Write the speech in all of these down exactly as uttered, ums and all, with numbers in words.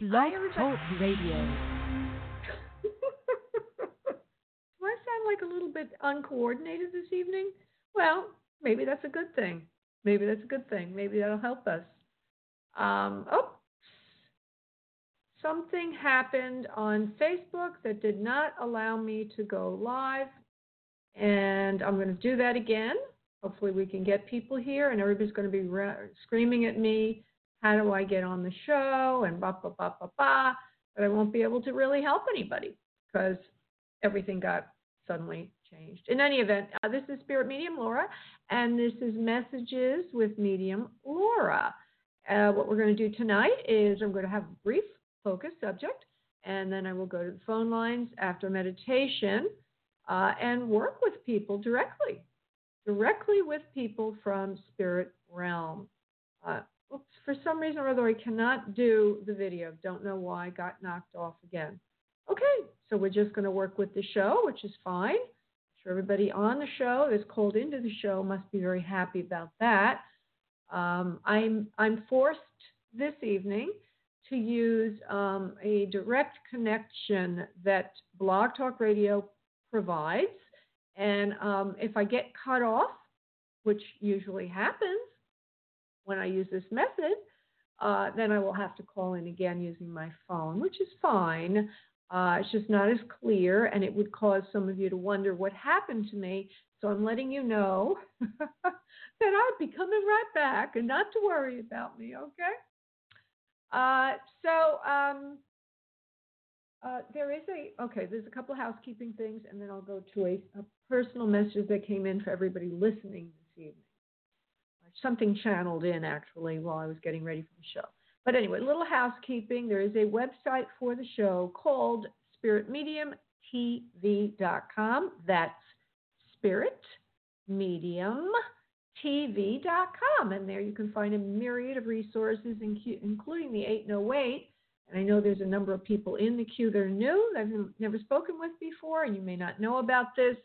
Blog Talk Radio. Do I sound like a little bit uncoordinated this evening? Well, maybe that's a good thing. Maybe that's a good thing. Maybe that'll help us. Um, oh, something happened on Facebook that did not allow me to go live, and I'm going to do that again. Hopefully we can get people here, and everybody's going to be re- screaming at me, how do I get on the show, and ba ba ba ba ba, but I won't be able to really help anybody because everything got suddenly changed. In any event, uh, this is Spirit Medium Laura, and this is Messages with Medium Laura. Uh, what we're going to do tonight is I'm going to have a brief focus subject, and then I will go to the phone lines after meditation uh, and work with people directly. Directly with people from spirit realm. Uh, oops, for some reason or other, I cannot do the video. Don't know why. Got knocked off again. Okay, so we're just going to work with the show, which is fine. I'm sure everybody on the show that's called into the show must be very happy about that. Um, I'm I'm forced this evening to use um, a direct connection that Blog Talk Radio provides. And um, if I get cut off, which usually happens when I use this method, uh, then I will have to call in again using my phone, which is fine. Uh, it's just not as clear, and it would cause some of you to wonder what happened to me. So I'm letting you know that I'll be coming right back and not to worry about me, okay? Uh, so... Um, Uh, there is a, okay, there's a couple of housekeeping things, and then I'll go to a, a personal message that came in for everybody listening this evening. Something channeled in, actually, while I was getting ready for the show. But anyway, little housekeeping. There is a website for the show called spirit medium t v dot com. That's spirit medium t v dot com. And there you can find a myriad of resources, including the eight oh eight. And I know there's a number of people in the queue that are new, that I've never spoken with before, and you may not know about this.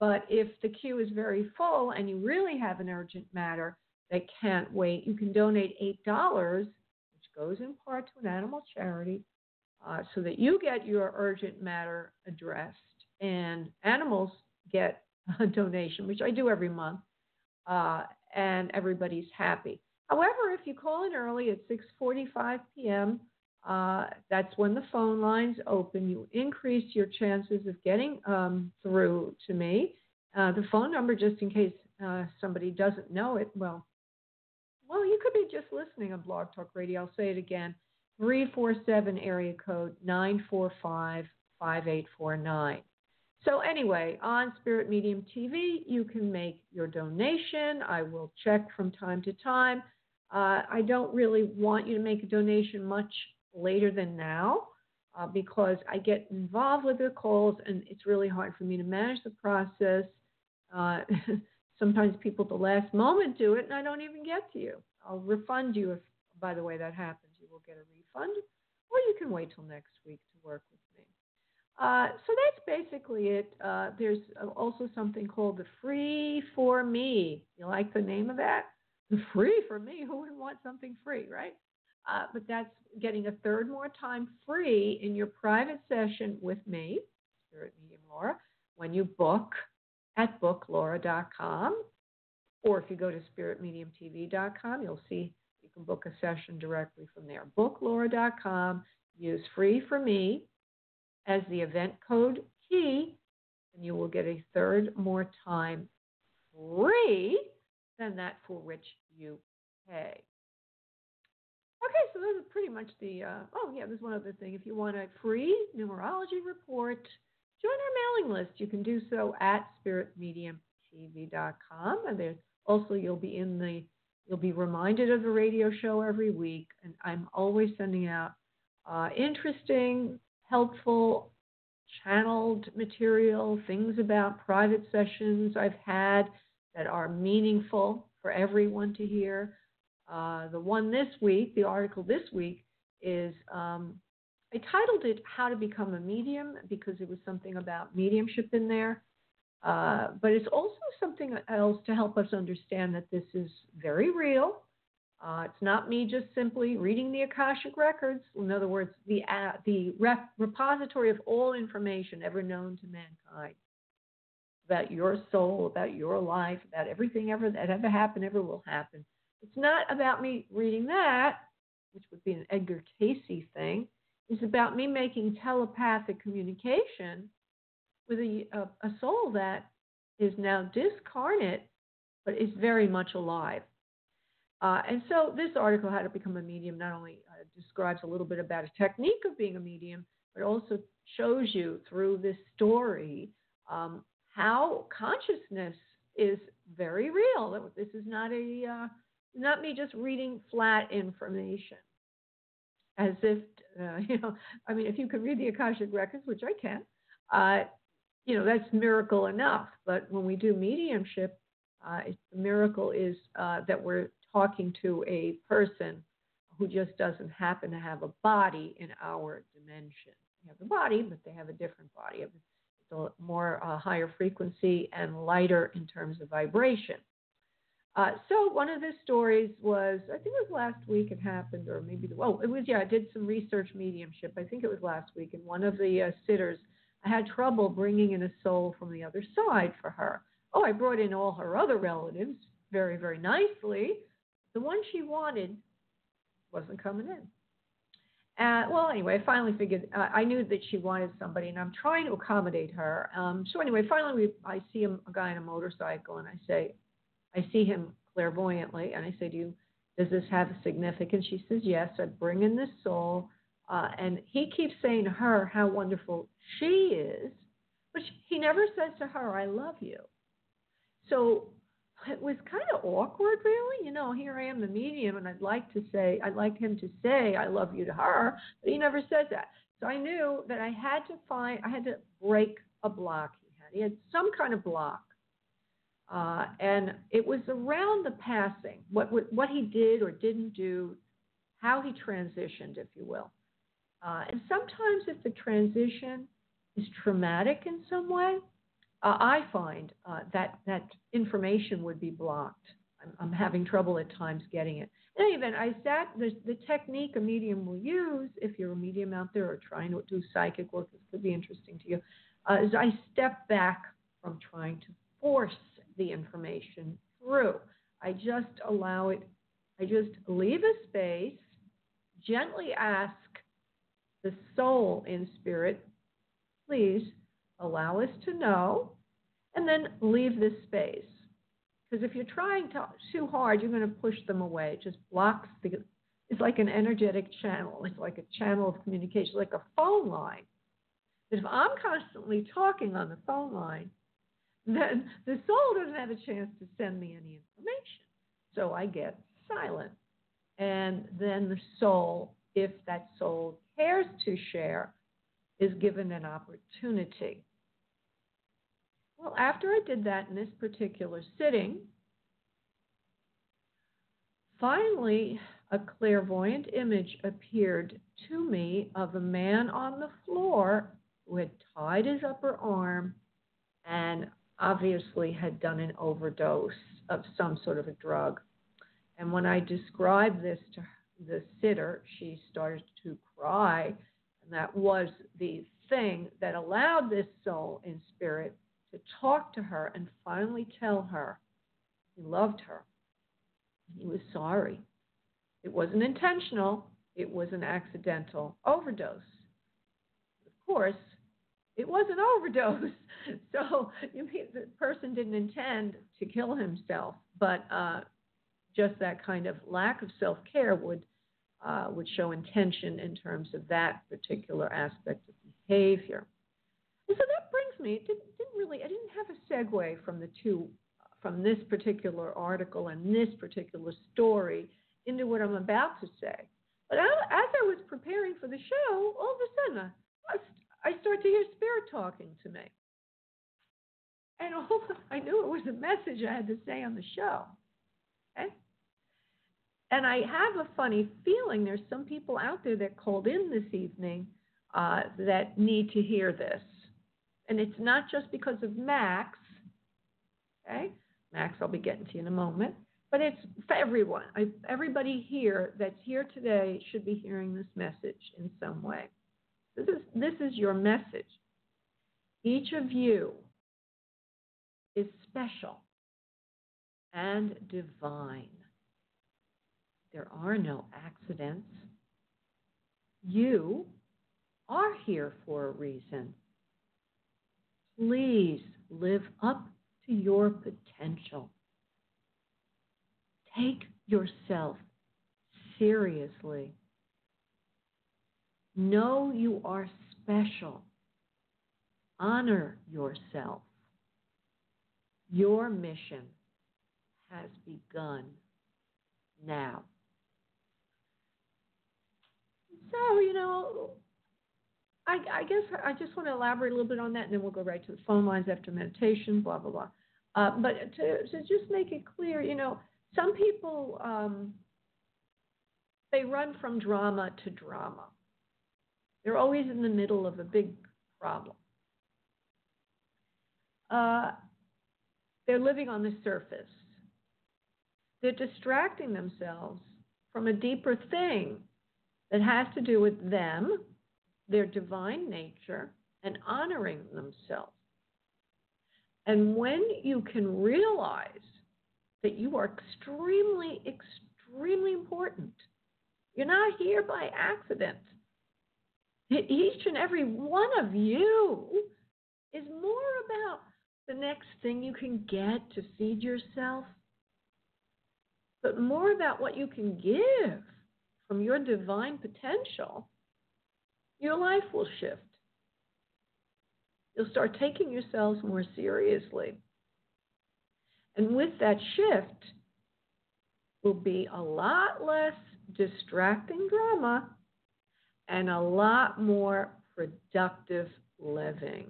But if the queue is very full and you really have an urgent matter that can't wait, you can donate eight dollars, which goes in part to an animal charity, uh, so that you get your urgent matter addressed. And animals get a donation, which I do every month, uh, and everybody's happy. However, if you call in early at six forty-five p.m., Uh, that's when the phone lines open. You increase your chances of getting um, through to me. Uh, the phone number, just in case uh, somebody doesn't know it, well, well, you could be just listening on Blog Talk Radio. I'll say it again, three four seven area code nine four five, five eight four nine. So anyway, on Spirit Medium T V, you can make your donation. I will check from time to time. Uh, I don't really want you to make a donation much later than now uh, because I get involved with the calls and it's really hard for me to manage the process. Uh, sometimes people at the last moment do it and I don't even get to you. I'll refund you if, by the way, that happens. You will get a refund, or you can wait till next week to work with me. Uh, so that's basically it. Uh, there's also something called the Free For Me. You like the name of that? Free for me? Who would want something free, right? Uh, but that's getting a third more time free in your private session with me, Spirit Medium Laura, when you book at book laura dot com. Or if you go to spirit medium t v dot com, you'll see you can book a session directly from there. book laura dot com, use Free For Me as the event code key, and you will get a third more time free than that for which you pay. Okay, so those are pretty much the, uh, oh, yeah, there's one other thing. If you want a free numerology report, join our mailing list. You can do so at spirit medium t v dot com. And there's also, you'll be in the, you'll be reminded of the radio show every week. And I'm always sending out uh, interesting, helpful, channeled material, things about private sessions I've had that are meaningful for everyone to hear. Uh, the one this week, the article this week, is um, I titled it How to Become a Medium because it was something about mediumship in there. Uh, but it's also something else to help us understand that this is very real Uh, it's not me just simply reading the Akashic Records. In other words, the, uh, the rep- repository of all information ever known to mankind about your soul, about your life, about everything ever that ever happened, ever will happen. It's not about me reading that, which would be an Edgar Cayce thing. It's about me making telepathic communication with a, a, a soul that is now discarnate, but is very much alive. Uh, and so this article, How to Become a Medium, not only uh, describes a little bit about a technique of being a medium, but also shows you through this story um, how consciousness is very real. This is not a uh, not me just reading flat information, as if, uh, you know, I mean, if you could read the Akashic Records, which I can, uh, you know, that's miracle enough. But when we do mediumship, uh, it's, the miracle is uh, that we're talking to a person who just doesn't happen to have a body in our dimension. They have the body, but they have a different body. It's a more uh, higher frequency and lighter in terms of vibration. Uh, so one of the stories was, I think it was last week it happened, or maybe, the, oh, it was, yeah, I did some research mediumship. I think it was last week. And one of the uh, sitters, I had trouble bringing in a soul from the other side for her. Oh, I brought in all her other relatives very, very nicely. The one she wanted wasn't coming in. Uh, well, anyway, I finally figured, uh, I knew that she wanted somebody, and I'm trying to accommodate her. Um, so anyway, finally, we, I see a, a guy on a motorcycle, and I say, I see him clairvoyantly, and I say, do you, does this have significance? She says, yes. I bring in this soul, uh, and he keeps saying to her how wonderful she is, but she, he never says to her, I love you. So it was kind of awkward, really. You know, here I am, the medium, and I'd like to say, I'd like him to say, I love you to her, but he never said that. So I knew that I had to find, I had to break a block he had. He had some kind of block. Uh, and it was around the passing, what, what what he did or didn't do, how he transitioned, if you will. Uh, and sometimes if the transition is traumatic in some way, Uh, I find uh, that that information would be blocked. I'm, I'm having trouble at times getting it. In any event, I sat, the, the technique a medium will use, if you're a medium out there or trying to do psychic work, this could be interesting to you, uh, is I step back from trying to force the information through. I just allow it, I just leave a space, gently ask the soul in spirit, please, allow us to know, and then leave this space. Because if you're trying to, too hard, you're going to push them away. It just blocks the, it's like an energetic channel. It's like a channel of communication, like a phone line. But if I'm constantly talking on the phone line, then the soul doesn't have a chance to send me any information. So I get silent. And then the soul, if that soul cares to share, is given an opportunity. Well, after I did that in this particular sitting, finally a clairvoyant image appeared to me of a man on the floor who had tied his upper arm and obviously had done an overdose of some sort of a drug. And when I described this to the sitter, she started to cry. That was the thing that allowed this soul in spirit to talk to her and finally tell her he loved her. He was sorry. It wasn't intentional. It was an accidental overdose. Of course, it was an overdose. So you mean the person didn't intend to kill himself, but uh, just that kind of lack of self-care would Uh, would show intention in terms of that particular aspect of behavior. And so that brings me, it didn't, didn't really, I didn't have a segue from the two, from this particular article and this particular story into what I'm about to say. But I, as I was preparing for the show, all of a sudden I, I start to hear spirit talking to me. And all, I knew it was a message I had to say on the show. Okay? And I have a funny feeling there's some people out there that called in this evening uh, that need to hear this. And it's not just because of Max, okay? Max, I'll be getting to you in a moment. But it's for everyone. I, everybody here that's here today should be hearing this message in some way. This is, this is your message. Each of you is special and divine. There are no accidents. You are here for a reason. Please live up to your potential. Take yourself seriously. Know you are special. Honor yourself. Your mission has begun now. So, you know, I, I guess I just want to elaborate a little bit on that, and then we'll go right to the phone lines after meditation, blah, blah, blah. Uh, but to, to just make it clear, you know, some people, um, they run from drama to drama. They're always in the middle of a big problem. Uh, they're living on the surface. They're distracting themselves from a deeper thing that has to do with them, their divine nature, and honoring themselves. And when you can realize that you are extremely, extremely important, you're not here by accident. Each and every one of you is more about the next thing you can get to feed yourself, but more about what you can give from your divine potential. Your life will shift. You'll start taking yourselves more seriously. And with that shift will be a lot less distracting drama and a lot more productive living.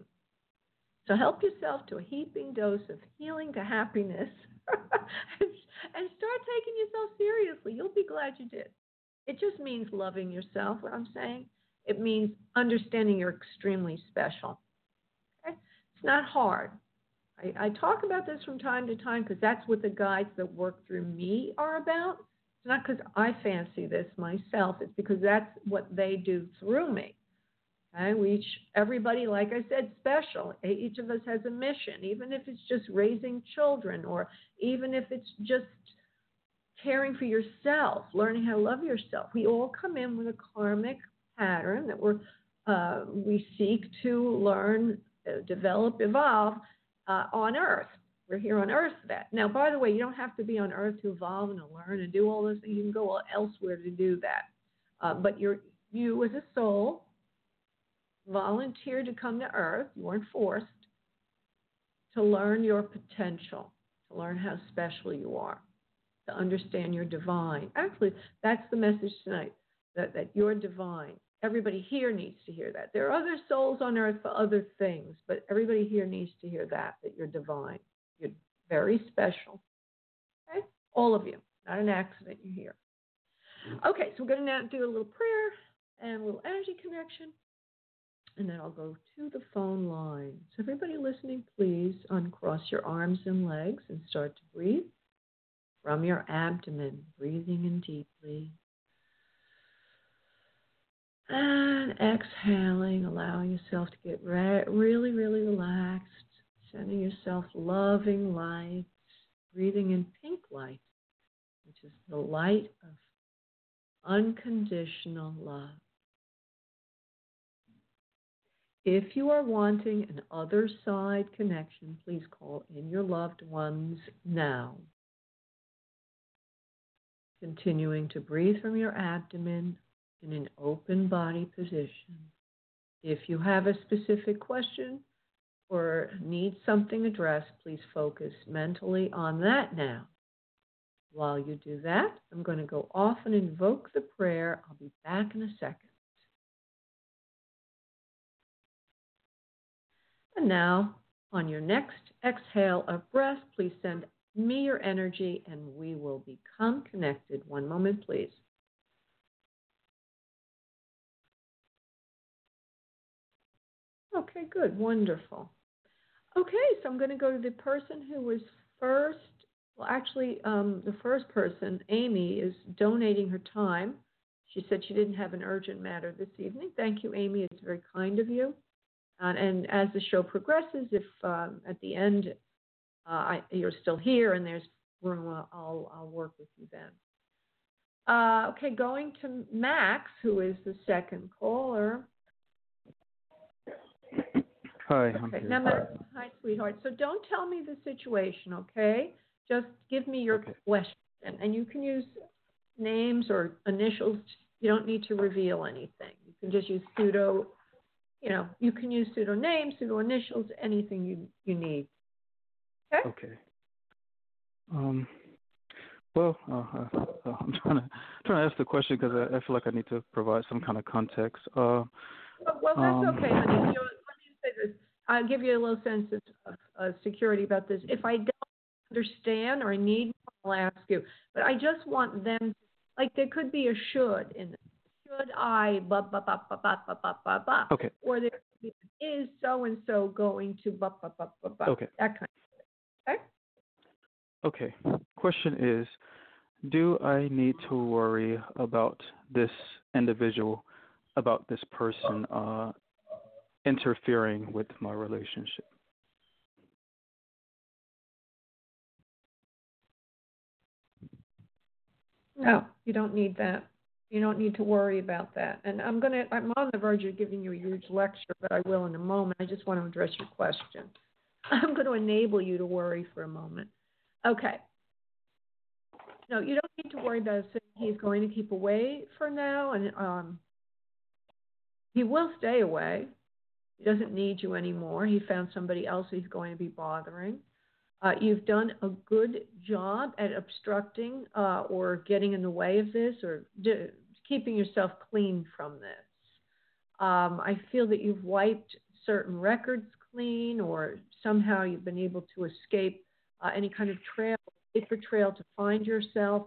So help yourself to a heaping dose of healing to happiness and start taking yourself seriously. You'll be glad you did. It just means loving yourself, what I'm saying. It means understanding you're extremely special. Okay? It's not hard. I, I talk about this from time to time because that's what the guides that work through me are about. It's not because I fancy this myself. It's because that's what they do through me. Okay? We each, everybody, like I said, special. Each of us has a mission, even if it's just raising children or even if it's just caring for yourself, learning how to love yourself. We all come in with a karmic pattern that we're, uh, we seek to learn, uh, develop, evolve uh, on Earth. We're here on Earth for that. Now, by the way, you don't have to be on Earth to evolve and to learn and do all this. You can go elsewhere to do that. Uh, but you're, you as a soul volunteered to come to Earth. You weren't forced to learn your potential, to learn how special you are, to understand you're divine. Actually, that's the message tonight. That, that you're divine. Everybody here needs to hear that. There are other souls on Earth for other things, but everybody here needs to hear that, that you're divine. You're very special. Okay? All of you. Not an accident you're here. Okay, so we're going to now do a little prayer and a little energy connection, and then I'll go to the phone line. So everybody listening, please uncross your arms and legs and start to breathe from your abdomen, breathing in deeply. And exhaling, allowing yourself to get re- really, really relaxed, sending yourself loving light, breathing in pink light, which is the light of unconditional love. If you are wanting an other side connection, please call in your loved ones now. Continuing to breathe from your abdomen, in an open body position. If you have a specific question or need something addressed, please focus mentally on that now. While you do that, I'm going to go off and invoke the prayer. I'll be back in a second. And now, on your next exhale of breath, please send me your energy and we will become connected. One moment, please. Okay, good, wonderful. Okay, so I'm going to go to the person who was first Well, actually, um, the first person, Amy, is donating her time. She said she didn't have an urgent matter this evening. Thank you, Amy. It's very kind of you. Uh, and as the show progresses, if uh, at the end uh, I, you're still here and there's room, uh, I'll, I'll work with you then. Uh, okay, going to Max, who is the second caller. Hi. Okay. Now, Max, hi, sweetheart. So don't tell me the situation, okay? Just give me your okay. question. And you can use names or initials. You don't need to reveal anything. You can just use pseudo, you know, you can use pseudo names, pseudo initials, anything you, you need. Okay? Okay. Um. Well, uh, uh, I'm trying to trying to ask the question because I, I feel like I need to provide some kind of context. Uh, well, well, that's um, okay, honey. You know, let me say this. I'll give you a little sense of uh, security about this. If I don't understand or I need, I'll ask you. But I just want them, like there could be a should in this. Should I, blah, blah, blah, blah, blah, blah, blah, blah. Okay. Or there could be, is so-and-so going to blah, blah, blah, blah, blah. Okay. That kind of thing. Okay? Okay, question is, do I need to worry about this individual, about this person uh, interfering with my relationship? No, you don't need that. You don't need to worry about that. And I'm going to, I'm on the verge of giving you a huge lecture, but I will in a moment. I just want to address your question. I'm going to enable you to worry for a moment. Okay. No, you don't need to worry about saying he's going to keep away for now, and um, he will stay away. He doesn't need you anymore. He found somebody else he's going to be bothering. Uh, you've done a good job at obstructing uh, or getting in the way of this or d- keeping yourself clean from this. Um, I feel that you've wiped certain records clean or somehow you've been able to escape Uh, any kind of trail, paper trail to find yourself,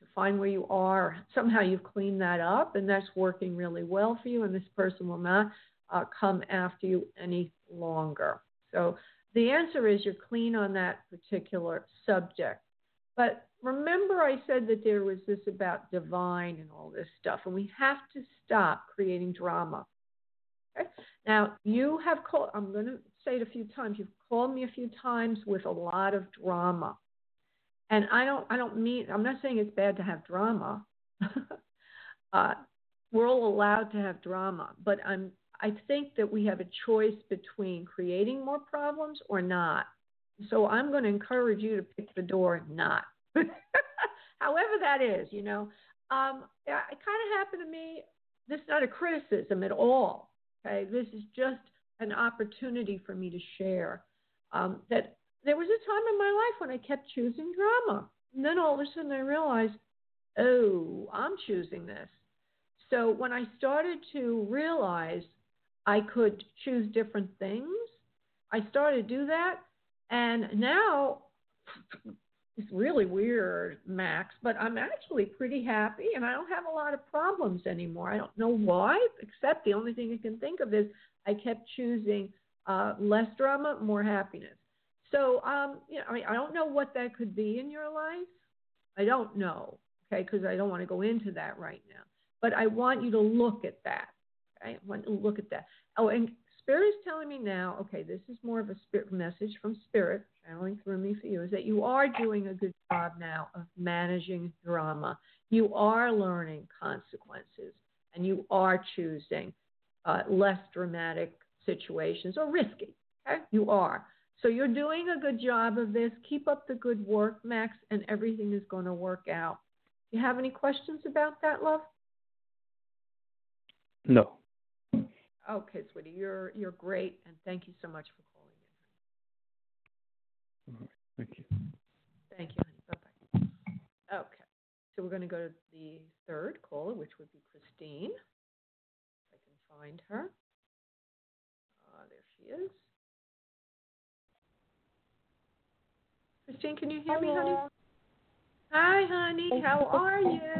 to find where you are. Somehow you've cleaned that up, and that's working really well for you, and this person will not uh, come after you any longer. So the answer is you're clean on that particular subject. But remember I said that there was this about divine and all this stuff, and we have to stop creating drama. Okay? Now, you have called, I'm going to say it a few times, you've called me a few times with a lot of drama. And I don't, I don't mean, I'm not saying it's bad to have drama. uh, we're all allowed to have drama, but I'm, I think that we have a choice between creating more problems or not. So I'm going to encourage you to pick the door and not. However that is, you know, um, it kind of happened to me. This is not a criticism at all. Okay, this is just an opportunity for me to share um, that there was a time in my life when I kept choosing drama. And then all of a sudden I realized, oh, I'm choosing this. So when I started to realize I could choose different things, I started to do that. And now it's really weird, Max, but I'm actually pretty happy and I don't have a lot of problems anymore. I don't know why, except the only thing I can think of is I kept choosing uh, less drama, more happiness. So, um, you know, I mean, I don't know what that could be in your life. I don't know, okay, because I don't want to go into that right now. But I want you to look at that. Okay? I want to look at that. Oh, and Spirit is telling me now, okay, this is more of a spirit message from Spirit, channeling through me for you, is that you are doing a good job now of managing drama. You are learning consequences, and you are choosing Uh, less dramatic situations or risky. Okay? You are. So you're doing a good job of this. Keep up the good work, Max, and everything is going to work out. Do you have any questions about that, love? No. Okay, sweetie. You're you're great, and thank you so much for calling in. All right. Thank you. Thank you, honey. Bye-bye. Okay. So we're going to go to the third caller, which would be Christine. Find her. Uh, there she is. Christine, can you hear Hello. me, honey? Hi, honey. How are you?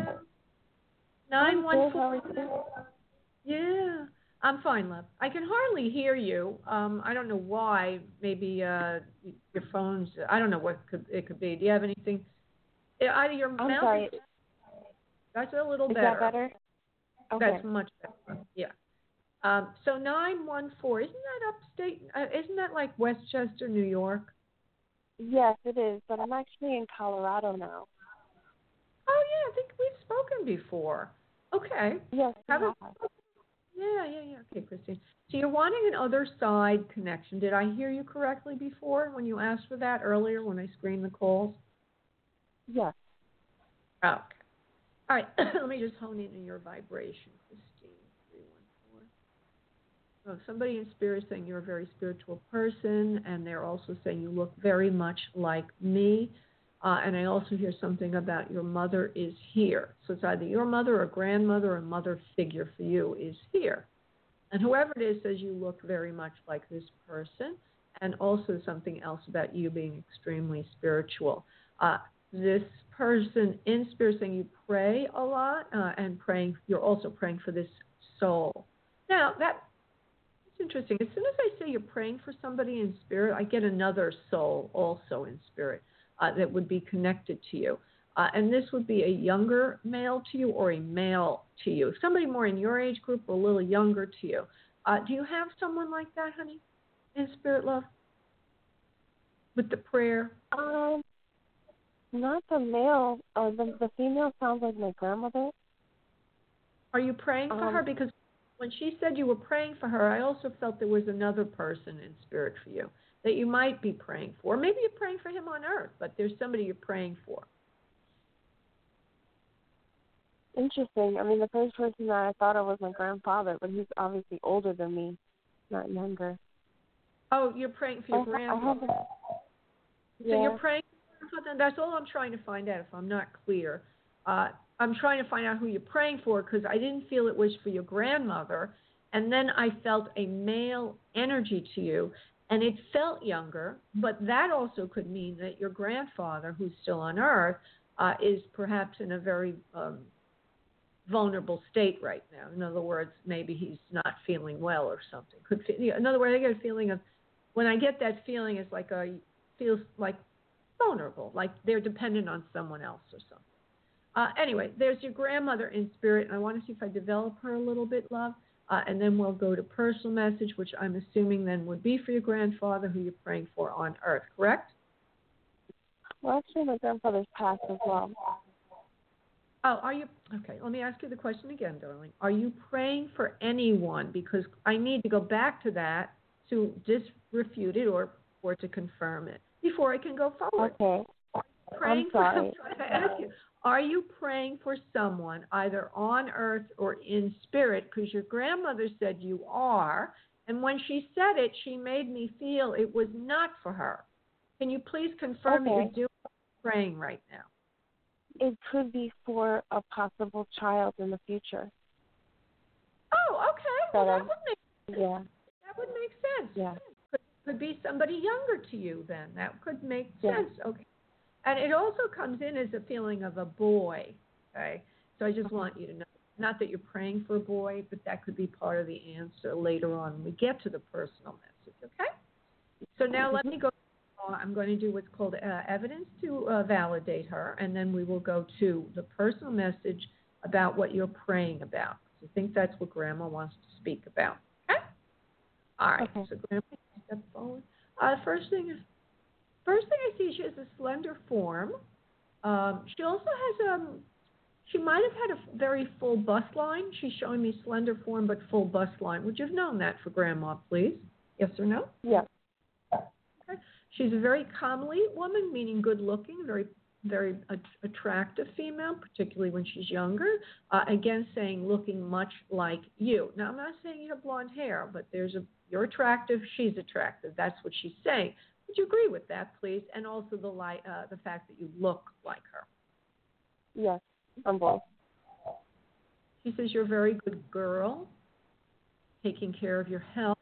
nine one four. Yeah. I'm fine, love. I can hardly hear you. Um, I don't know why. Maybe uh, your phone's, I don't know what could, it could be. Do you have anything? Out of your I'm mouth? Sorry. That's a little Is better. Is that better? Okay. That's much better. Yeah. Um, so nine one four, isn't that upstate? Uh, isn't that like Westchester, New York? Yes, it is, but I'm actually in Colorado now. Oh, yeah, I think we've spoken before. Okay. Yes, have a- Yeah, yeah, yeah. Okay, Christine. So you're wanting an other side connection. Did I hear you correctly before when you asked for that earlier when I screened the calls? Yes. Oh, okay. All right. Let me just hone in on your vibration, Christine. three one four. Oh, somebody in spirit saying you're a very spiritual person, and they're also saying you look very much like me. Uh, and I also hear something about your mother is here. So it's either your mother or grandmother or mother figure for you is here. And whoever it is says you look very much like this person, and also something else about you being extremely spiritual. Uh, this person in spirit saying you pray a lot, uh, and praying, you're also praying for this soul. Now, that's interesting. As soon as I say you're praying for somebody in spirit, I get another soul also in spirit. Uh, that would be connected to you. Uh, and this would be a younger male to you or a male to you. Somebody more in your age group or a little younger to you. Uh, do you have someone like that, honey, in spirit love? With the prayer? Um, not the male. Or the, the female sounds like my grandmother. Are you praying for um, her? Because when she said you were praying for her, I also felt there was another person in spirit for you that you might be praying for. Maybe you're praying for him on earth, but there's somebody you're praying for. Interesting. I mean, the first person that I thought of was my grandfather, but he's obviously older than me, not younger. Oh, you're praying for your I, grandfather. I yeah. So you're praying for them. That's all I'm trying to find out, if I'm not clear. Uh, I'm trying to find out who you're praying for, because I didn't feel it was for your grandmother, and then I felt a male energy to you, and it felt younger, but that also could mean that your grandfather, who's still on earth, uh, is perhaps in a very um, vulnerable state right now. In other words, maybe he's not feeling well or something. Could feel, in other words, I get a feeling of, when I get that feeling, it's like a, feels like vulnerable, like they're dependent on someone else or something. Uh, anyway, there's your grandmother in spirit, and I want to see if I develop her a little bit, love. Uh, and then we'll go to personal message, which I'm assuming then would be for your grandfather, who you're praying for on earth, correct? Well, actually, my grandfather's passed as well. Oh, are you? Okay, let me ask you the question again, darling. Are you praying for anyone? Because I need to go back to that to disrefute it or, or to confirm it before I can go forward. Okay. I'm sorry. For, I'm trying to ask you. Are you praying for someone either on earth or in spirit? Because your grandmother said you are. And when she said it, she made me feel it was not for her. Can you please confirm okay. that you're doing praying right now? It could be for a possible child in the future. Oh, okay. Well, that, that would make sense. Yeah. That would make sense. Yeah. Could, could be somebody younger to you then. That could make yeah. sense. Okay. And it also comes in as a feeling of a boy, okay? So I just want you to know, not that you're praying for a boy, but that could be part of the answer later on when we get to the personal message, okay? So now let me go, I'm going to do what's called uh, evidence to uh, validate her, and then we will go to the personal message about what you're praying about. So I think that's what Grandma wants to speak about, okay? All right, okay. So Grandma, step forward. Uh, first thing is, First thing I see, she has a slender form. Um, she also has um, she might have had a very full bust line. She's showing me slender form, but full bust line. Would you have known that for Grandma, please? Yes or no? Yes. Okay. She's a very comely woman, meaning good looking, very, very attractive female, particularly when she's younger. Uh, again, saying looking much like you. Now, I'm not saying you have blonde hair, but there's a you're attractive, she's attractive. That's what she's saying. Would you agree with that, please? And also the light, uh, the fact that you look like her. Yes, I'm both. She says you're a very good girl, taking care of your health.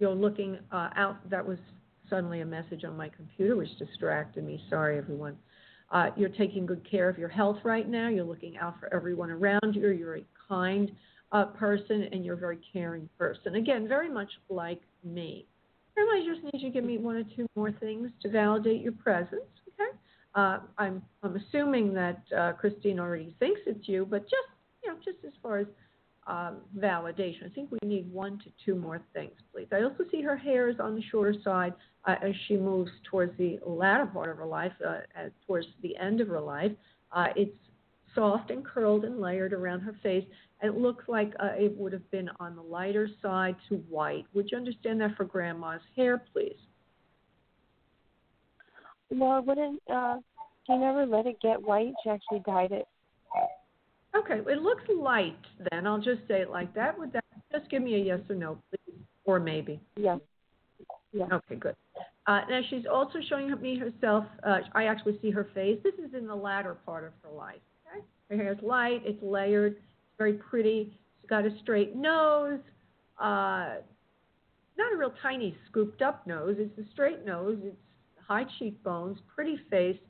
You're looking uh, out. That was suddenly a message on my computer, which distracted me. Sorry, everyone. Uh, you're taking good care of your health right now. You're looking out for everyone around you. You're a kind, uh, person, and you're a very caring person. Again, very much like me. I just need you to give me one or two more things to validate your presence, okay? Uh, I'm, I'm assuming that uh, Christine already thinks it's you, but just, you know, just as far as um, validation, I think we need one to two more things, please. I also see her hair is on the shorter side uh, as she moves towards the latter part of her life, uh, as towards the end of her life. Uh, it's soft and curled and layered around her face. It looks like uh, it would have been on the lighter side to white. Would you understand that for Grandma's hair, please? Well, wouldn't uh, she never let it get white? She actually dyed it. Okay, it looks light then. I'll just say it like that. Would that just give me a yes or no, please, or maybe? Yes. Yeah. Okay, good. Uh, now she's also showing me herself. Uh, I actually see her face. This is in the latter part of her life. Okay, her hair is light. It's layered. Very pretty. She's got a straight nose, uh, not a real tiny scooped up nose. It's a straight nose. It's high cheekbones, pretty face. I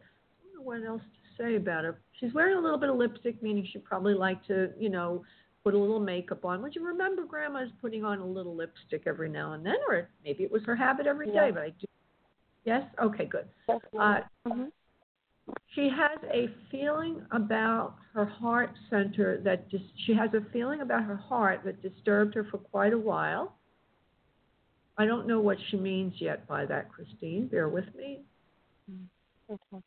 don't know what else to say about her. She's wearing a little bit of lipstick, meaning she'd probably like to, you know, put a little makeup on. Would you remember Grandma's putting on a little lipstick every now and then, or maybe it was her habit every yeah. day, but I do. Yes? Okay, good. Uh, mm-hmm. She has a feeling about her heart center that dis- she has a feeling about her heart that disturbed her for quite a while. I don't know what she means yet by that, Christine. Bear with me. Okay.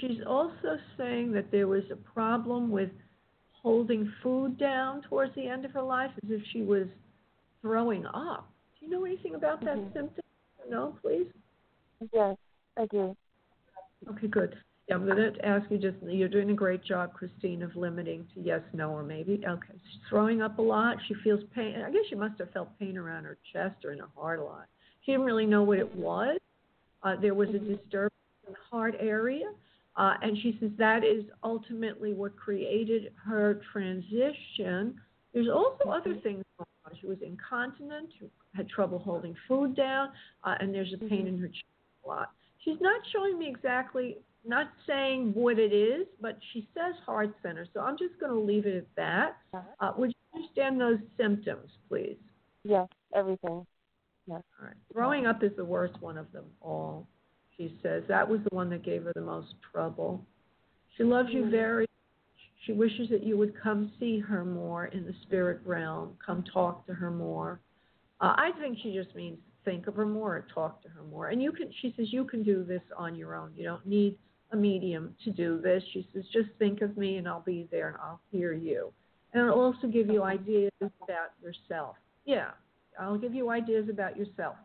She's also saying that there was a problem with holding food down towards the end of her life, as if she was throwing up. Do you know anything about that mm-hmm. symptom? No, please. Yes, I do. Okay, good. Yeah, I'm going to ask you just, you're doing a great job, Christine, of limiting to yes, no, or maybe. Okay. She's throwing up a lot. She feels pain. I guess she must have felt pain around her chest or in her heart a lot. She didn't really know what it was. Uh, there was a disturbance in the heart area. Uh, and she says that is ultimately what created her transition. There's also other things going on. She was incontinent, had trouble holding food down, uh, and there's a pain in her chest a lot. She's not showing me exactly, not saying what it is, but she says heart center. So I'm just going to leave it at that. Uh, would you understand those symptoms, please? Yes, everything. Yes. All right. Throwing up is the worst one of them all, she says. That was the one that gave her the most trouble. She loves you very much. She wishes that you would come see her more in the spirit realm, come talk to her more. Uh, I think she just means think of her more or talk to her more. And you can, she says, you can do this on your own. You don't need a medium to do this. She says, just think of me and I'll be there and I'll hear you. And I'll also give you ideas about yourself. Yeah, I'll give you ideas about yourself.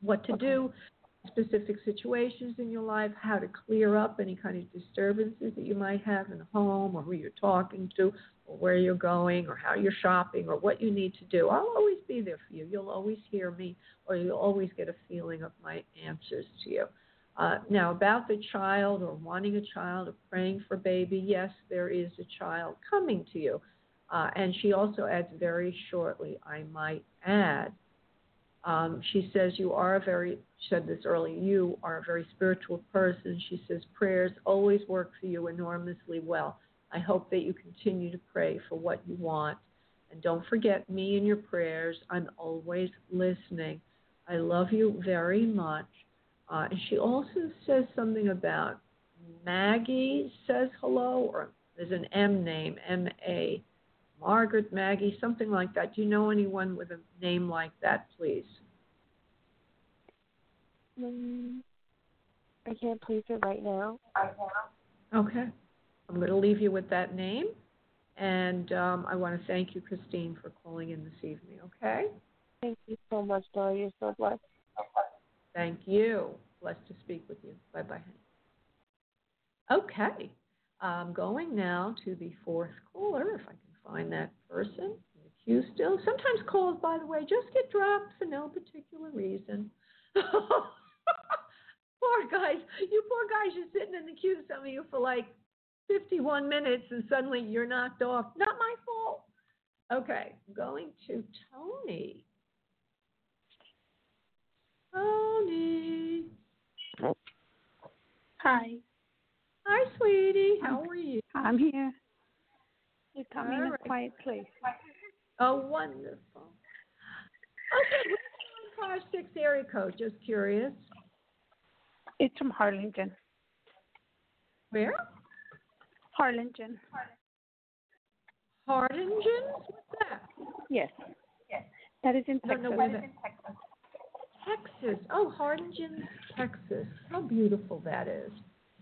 What to do, specific situations in your life, how to clear up any kind of disturbances that you might have in the home or who you're talking to or where you're going or how you're shopping or what you need to do. I'll always be there for you. You'll always hear me or you'll always get a feeling of my answers to you. Uh, now, about the child or wanting a child or praying for baby, yes, there is a child coming to you. Uh, and she also adds very shortly, I might add. Um, she says you are a very, she said this earlier, you are a very spiritual person. She says prayers always work for you enormously well. I hope that you continue to pray for what you want. And don't forget me in your prayers. I'm always listening. I love you very much. Uh, and she also says something about Maggie says hello, or there's an M name, M A Margaret, Maggie, something like that. Do you know anyone with a name like that, please? Um, I can't place it right now. Okay. I'm going to leave you with that name. And um, I want to thank you, Christine, for calling in this evening, okay? Thank you so much, Laura. You're so blessed. Thank you. Blessed to speak with you. Bye-bye, honey. Okay. I'm going now to the fourth caller, if I can find that person in the queue still. Sometimes calls, by the way, just get dropped for no particular reason. Poor guys. You poor guys are sitting in the queue, some of you, for like fifty-one minutes, and suddenly you're knocked off. Not my fault. Okay, going to Tony. Tony. Hi. Hi, sweetie. How are you? I'm here. You got me in a quiet place. Oh, wonderful. Okay, what's your five six area code? Just curious. It's from Harlingen. Where? Harlingen. Harlingen? What's that? Yes. Yes. That is in Texas. I don't know where that is in Texas. Texas. Oh, Harlingen, Texas. How beautiful that is.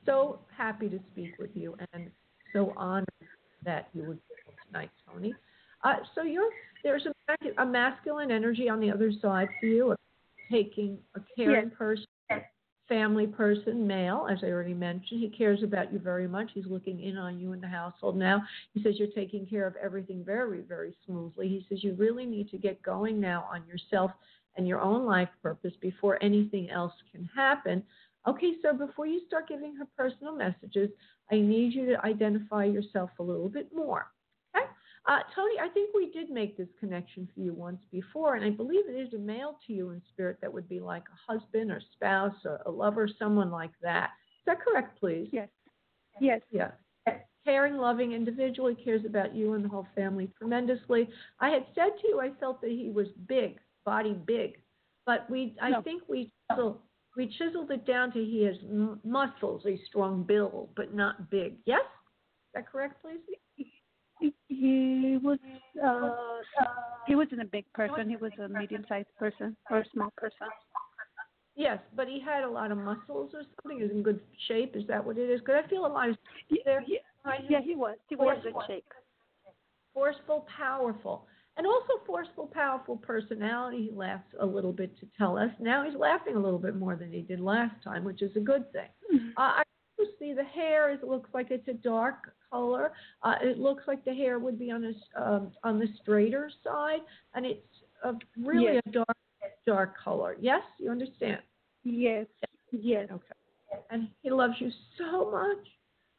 So happy to speak with you and so honored that you were here tonight, Tony. Uh, so you're, there's a, a masculine energy on the other side for you, a taking a caring yes. person, family person, male, as I already mentioned. He cares about you very much. He's looking in on you in the household now. He says you're taking care of everything very, very smoothly. He says you really need to get going now on yourself and your own life purpose before anything else can happen. Okay, so before you start giving her personal messages, I need you to identify yourself a little bit more. Okay? Uh, Tony, I think we did make this connection for you once before, and I believe it is a male to you in spirit that would be like a husband or spouse or a lover, someone like that. Is that correct, please? Yes. Yes. Yeah. Caring, loving individual. He cares about you and the whole family tremendously. I had said to you I felt that he was big, body big, but we I no. think we still... We chiseled it down to he has m- muscles, a strong build, but not big. Yes? Is that correct, please? He, he was uh, uh, he wasn't a big person. He was a medium-sized person or a small person. Yes, but he had a lot of muscles or something. He was in good shape. Is that what it is? Because I feel a lot of there. Yeah, yeah, he was. He was in good shape. Forceful, powerful. And also forceful, powerful personality. He laughs a little bit to tell us. Now he's laughing a little bit more than he did last time, which is a good thing. Mm-hmm. Uh, I also see the hair. It looks like it's a dark color. Uh, it looks like the hair would be on a, um, on the straighter side, and it's a, really yes. a dark, dark color. Yes, you understand? Yes. Yes. Okay. And he loves you so much.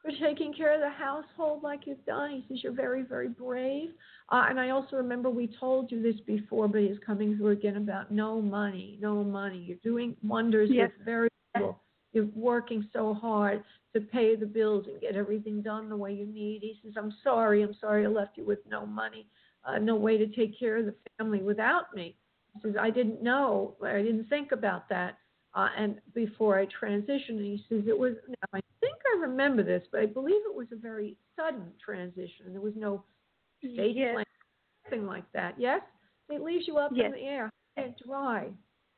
For taking care of the household like you've done. He says you're very, very brave. Uh, and I also remember we told you this before, but it's coming through again about no money, no money. You're doing wonders. Yes. It's very cool. You're working so hard to pay the bills and get everything done the way you need. He says, I'm sorry. I'm sorry I left you with no money, uh, no way to take care of the family without me. He says, I didn't know. I didn't think about that. Uh, and before I transitioned, he says, it was, now I think I remember this, but I believe it was a very sudden transition. There was no stage yes. plan, nothing like that. Yes? It leaves you up yes. in the air, high and dry,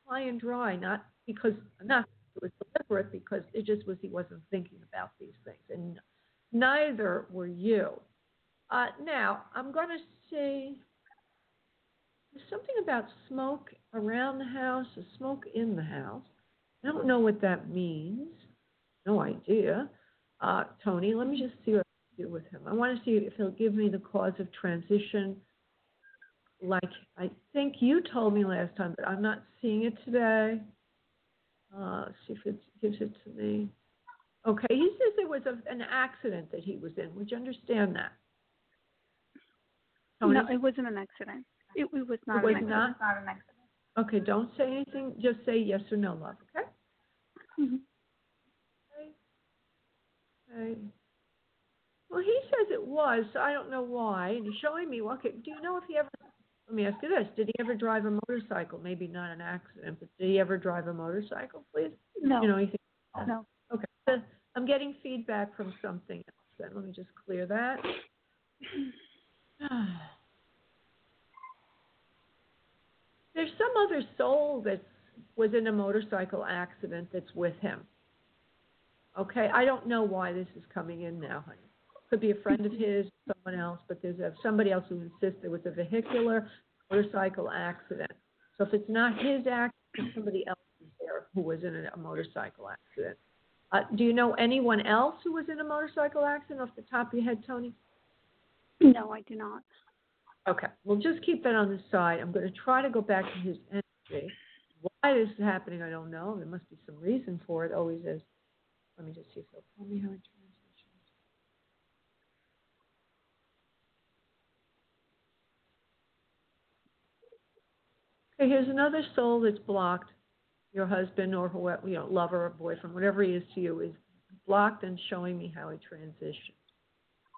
high and dry, not because, not it was deliberate, because it just was he wasn't thinking about these things, and neither were you. Uh, now, I'm going to say there's something about smoke around the house, or smoke in the house. I don't know what that means. No idea. Uh, Tony, let me just see what I can do with him. I want to see if he'll give me the cause of transition. Like I think you told me last time, but I'm not seeing it today. Uh, see if it gives it to me. Okay, he says it was a, an accident that he was in. Would you understand that? Tony? No, it wasn't an accident. It, it was not it was an accident. Not, it was not an accident. Okay, don't say anything. Just say yes or no, love, okay? Mm-hmm. Okay. Okay. Well, he says it was, so I don't know why. And he's showing me, well, okay, do you know if he ever, let me ask you this, did he ever drive a motorcycle? Maybe not an accident, but did he ever drive a motorcycle, please? No. You know, he thinks, oh. No. Okay, so I'm getting feedback from something else then. Let me just clear that. There's some other soul that was in a motorcycle accident that's with him. Okay, I don't know why this is coming in now, honey. Could be a friend of his, someone else, but there's a, somebody else who insists there was a vehicular motorcycle accident. So if it's not his accident, somebody else is there who was in a motorcycle accident. Uh, do you know anyone else who was in a motorcycle accident off the top of your head, Tony? No, I do not. Okay, we'll just keep that on the side. I'm going to try to go back to his energy. Why this is happening, I don't know. There must be some reason for it. Always is. Let me just see if they'll tell me how it transitions. Okay, here's another soul that's blocked. Your husband or whoever, you know, lover or boyfriend, whatever he is to you, is blocked and showing me how he transitioned.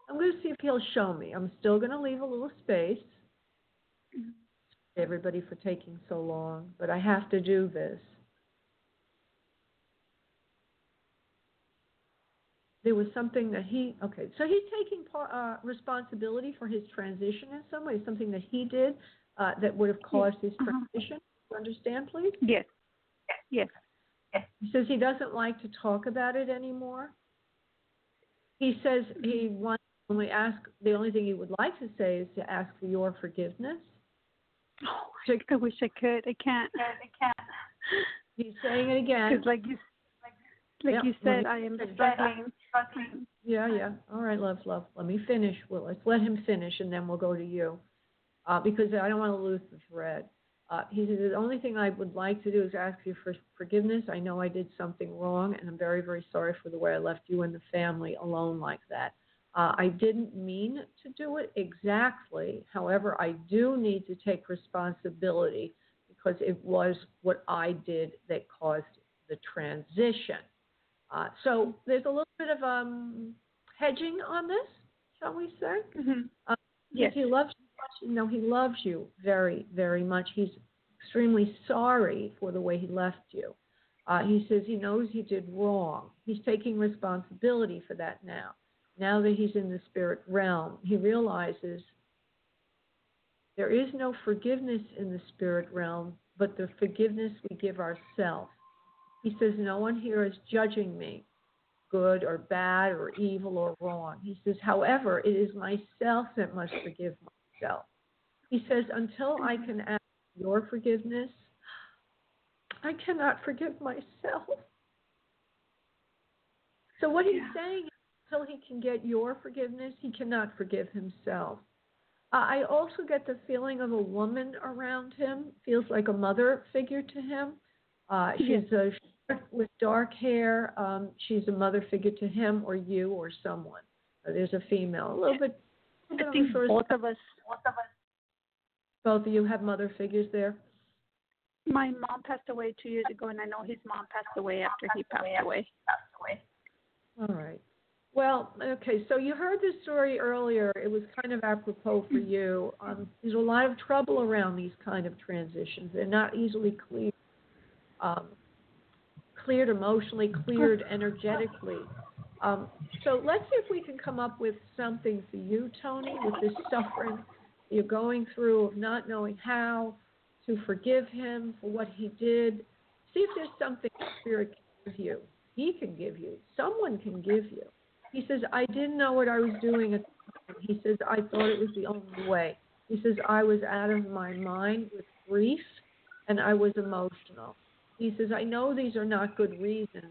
I'm going to see if he'll show me. I'm still going to leave a little space. Everybody for taking so long, but I have to do this. There was something that he, okay, so he's taking part, uh, responsibility for his transition in some way, something that he did uh, that would have caused yes. his transition. Uh-huh. You understand, please? Yes. Yes. Yes. He says he doesn't like to talk about it anymore. He says he wants only ask, the only thing he would like to say is to ask for your forgiveness. Oh, I wish I could. I can't. I can't. He's saying it again. Because like you, like, like yep. you said, I am struggling. struggling. Yeah, yeah. All right, love, love. Let me finish, Willis. Let him finish, and then we'll go to you. Uh, because I don't want to lose the thread. Uh, he says, the only thing I would like to do is ask you for forgiveness. I know I did something wrong, and I'm very, very sorry for the way I left you and the family alone like that. Uh, I didn't mean to do it exactly. However, I do need to take responsibility because it was what I did that caused the transition. Uh, so there's a little bit of um, hedging on this, shall we say? Mm-hmm. Um, yes. He loves you. No, he loves you very, very much. He's extremely sorry for the way he left you. Uh, he says he knows he did wrong. He's taking responsibility for that now. Now that he's in the spirit realm, he realizes there is no forgiveness in the spirit realm, but the forgiveness we give ourselves. He says, no one here is judging me, good or bad or evil or wrong. He says, however, it is myself that must forgive myself. He says, until I can ask your forgiveness, I cannot forgive myself. So what he's yeah. saying is, until he can get your forgiveness, he cannot forgive himself. Uh, I also get the feeling of a woman around him, feels like a mother figure to him. Uh, yes. She's a short with dark hair. Um, she's a mother figure to him or you or someone. Uh, there's a female, a little bit. A little I think both sort of us. Both of us. Both of you have mother figures there? My mom passed away two years ago, and I know his mom passed away after he passed away. Passed away. All right. Well, okay, so you heard this story earlier. It was kind of apropos for you. Um, there's a lot of trouble around these kind of transitions. They're not easily cleared, um, cleared emotionally, cleared energetically. Um, so let's see if we can come up with something for you, Tony, with this suffering you're going through of not knowing how to forgive him for what he did. See if there's something Spirit can give you. He can give you. Someone can give you. He says, I didn't know what I was doing at the time. He says, I thought it was the only way. He says, I was out of my mind with grief, and I was emotional. He says, I know these are not good reasons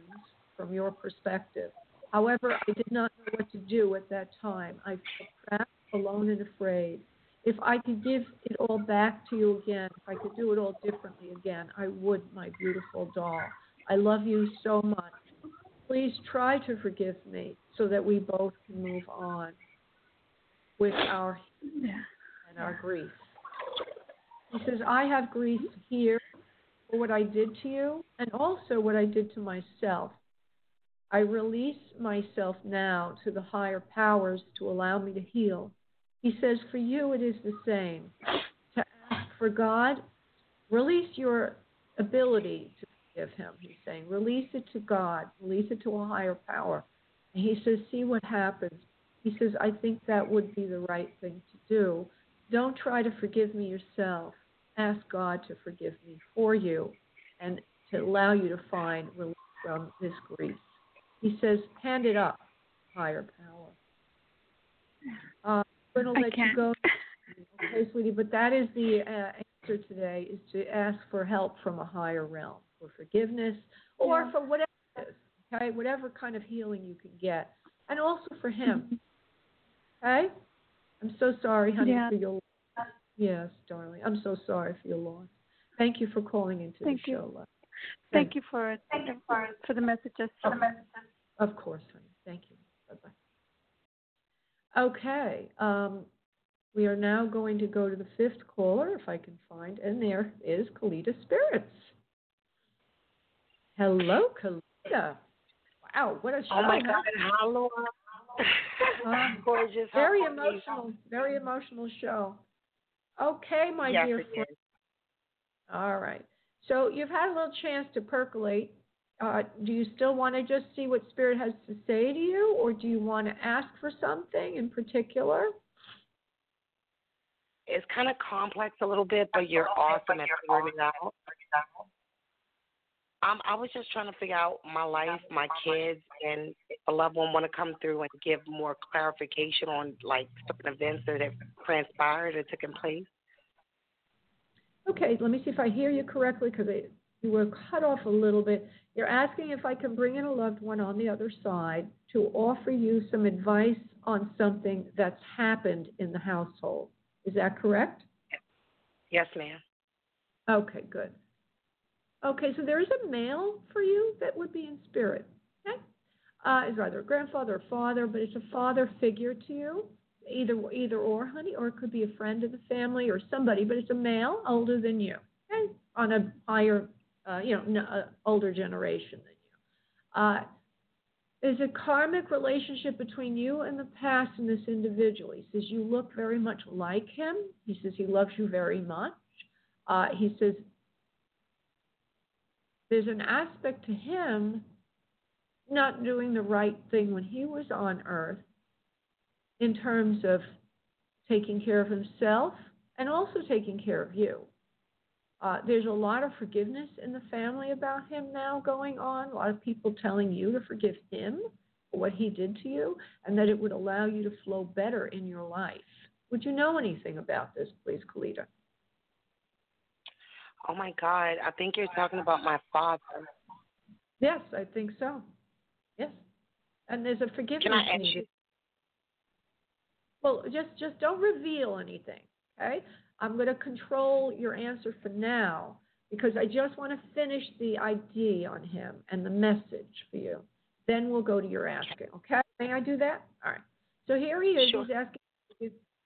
from your perspective. However, I did not know what to do at that time. I felt trapped, alone, and afraid. If I could give it all back to you again, if I could do it all differently again, I would, my beautiful doll. I love you so much. Please try to forgive me so that we both can move on with our yeah. and our grief. He says, I have grief here for what I did to you and also what I did to myself. I release myself now to the higher powers to allow me to heal. He says, for you it is the same. To ask for God, release your ability to of him. He's saying, release it to God. Release it to a higher power. And he says, see what happens. He says, I think that would be the right thing to do. Don't try to forgive me yourself. Ask God to forgive me for you and to allow you to find relief from this grief. He says, hand it up, higher power. Uh, I'm going to let you go. Okay, sweetie, but that is the uh, answer today, is to ask for help from a higher realm. For forgiveness, or yeah. for whatever it is, okay, whatever kind of healing you can get, and also for him, okay. I'm so sorry, honey, yeah. for your loss. Yes, darling, I'm so sorry for your loss. Thank you for calling into Thank the you. show, love. Thank, Thank you for Thank you for for the messages. For oh, the messages. Of course, honey. Thank you. Bye bye. Okay, um, we are now going to go to the fifth caller, if I can find, and there is Kalita Spirits. Hello, Kalita. Wow, what a show. Oh, my God. Hello. um, gorgeous. Very emotional, very emotional show. Okay, my yes, dear friend. All right. So you've had a little chance to percolate. Uh, do you still want to just see what Spirit has to say to you, or do you want to ask for something in particular? It's kind of complex a little bit, but you're awesome but at figuring it out. Um, I was just trying to figure out my life, my kids, and if a loved one want to come through and give more clarification on, like, certain events that have transpired or taken place. Okay, let me see if I hear you correctly, because you were cut off a little bit. You're asking if I can bring in a loved one on the other side to offer you some advice on something that's happened in the household. Is that correct? Yes, ma'am. Okay, good. Okay, so there is a male for you that would be in spirit. Okay, uh, it's either a grandfather or father, but it's a father figure to you, either either or, honey, or it could be a friend of the family or somebody, but it's a male older than you, okay, on a higher, uh, you know, n- uh, older generation than you. Uh, there's a karmic relationship between you and the past and this individual. He says you look very much like him. He says he loves you very much. Uh, he says. There's an aspect to him not doing the right thing when he was on earth in terms of taking care of himself and also taking care of you. Uh, there's a lot of forgiveness in the family about him now going on, a lot of people telling you to forgive him for what he did to you and that it would allow you to flow better in your life. Would you know anything about this, please, Kalita? Oh, my God. I think you're talking about my father. Yes, I think so. Yes. And there's a forgiveness. Can I ask you? Well, just, just don't reveal anything, okay? I'm going to control your answer for now because I just want to finish the idea on him and the message for you. Then we'll go to your asking, okay? May I do that? All right. So here he is. Sure. He's asking.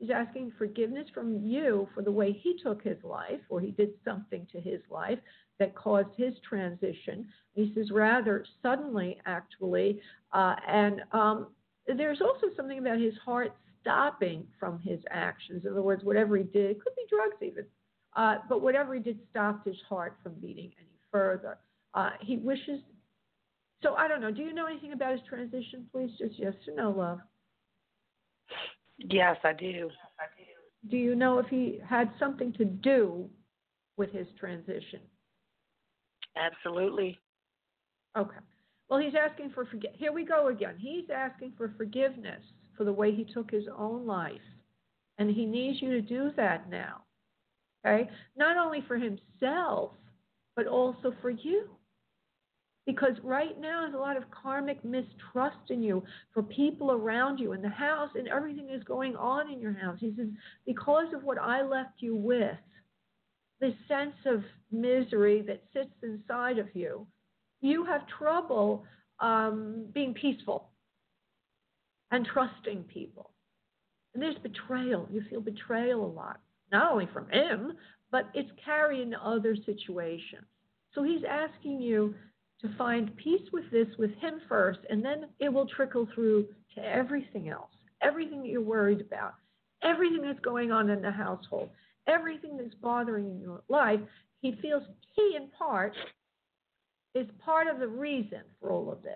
He's asking forgiveness from you for the way he took his life, or he did something to his life that caused his transition. He says rather suddenly, actually, uh, and um, there's also something about his heart stopping from his actions. In other words, whatever he did, it could be drugs even, uh, but whatever he did stopped his heart from beating any further. Uh, he wishes, so I don't know, do you know anything about his transition, please? Just yes or no, love. Yes, I do. Do you know if he had something to do with his transition? Absolutely. Okay. Well, he's asking for forgiveness. Here we go again. He's asking for forgiveness for the way he took his own life, and he needs you to do that now, okay? Not only for himself, but also for you. Because right now there's a lot of karmic mistrust in you for people around you in the house and everything is going on in your house. He says, because of what I left you with, this sense of misery that sits inside of you, you have trouble um, being peaceful and trusting people. And there's betrayal. You feel betrayal a lot, not only from him, but it's carried into other situations. So he's asking you to find peace with this, with him first, and then it will trickle through to everything else, everything that you're worried about, everything that's going on in the household, everything that's bothering you in your life. He feels he, in part, is part of the reason for all of this.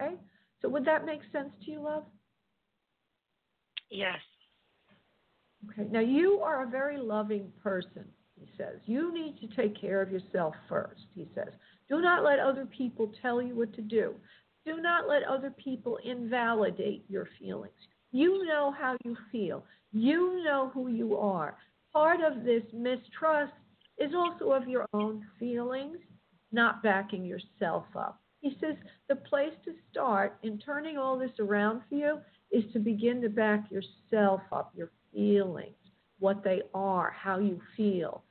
Okay? So would that make sense to you, love? Yes. Okay. Now, you are a very loving person, he says. You need to take care of yourself first, he says. Do not let other people tell you what to do. Do not let other people invalidate your feelings. You know how you feel. You know who you are. Part of this mistrust is also of your own feelings, not backing yourself up. He says the place to start in turning all this around for you is to begin to back yourself up, your feelings, what they are, how you feel.